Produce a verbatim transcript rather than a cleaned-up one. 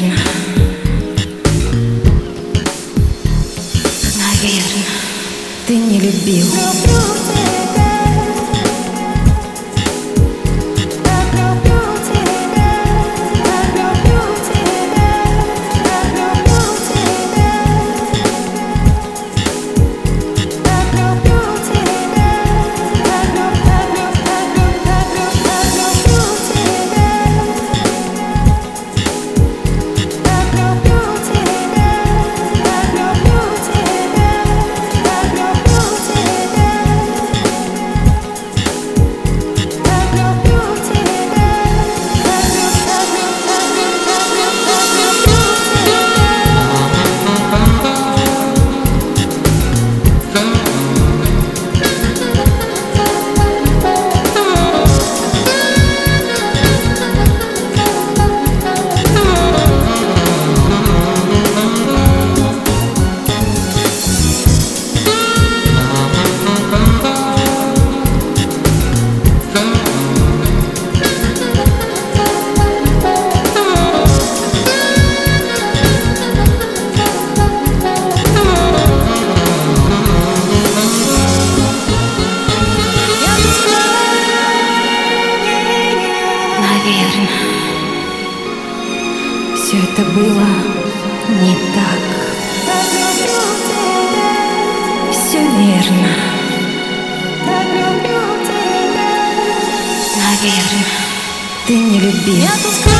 Наверно, наверно, ты не любил. Наверное, все это было не так. Все верно. Наверное, ты не любил.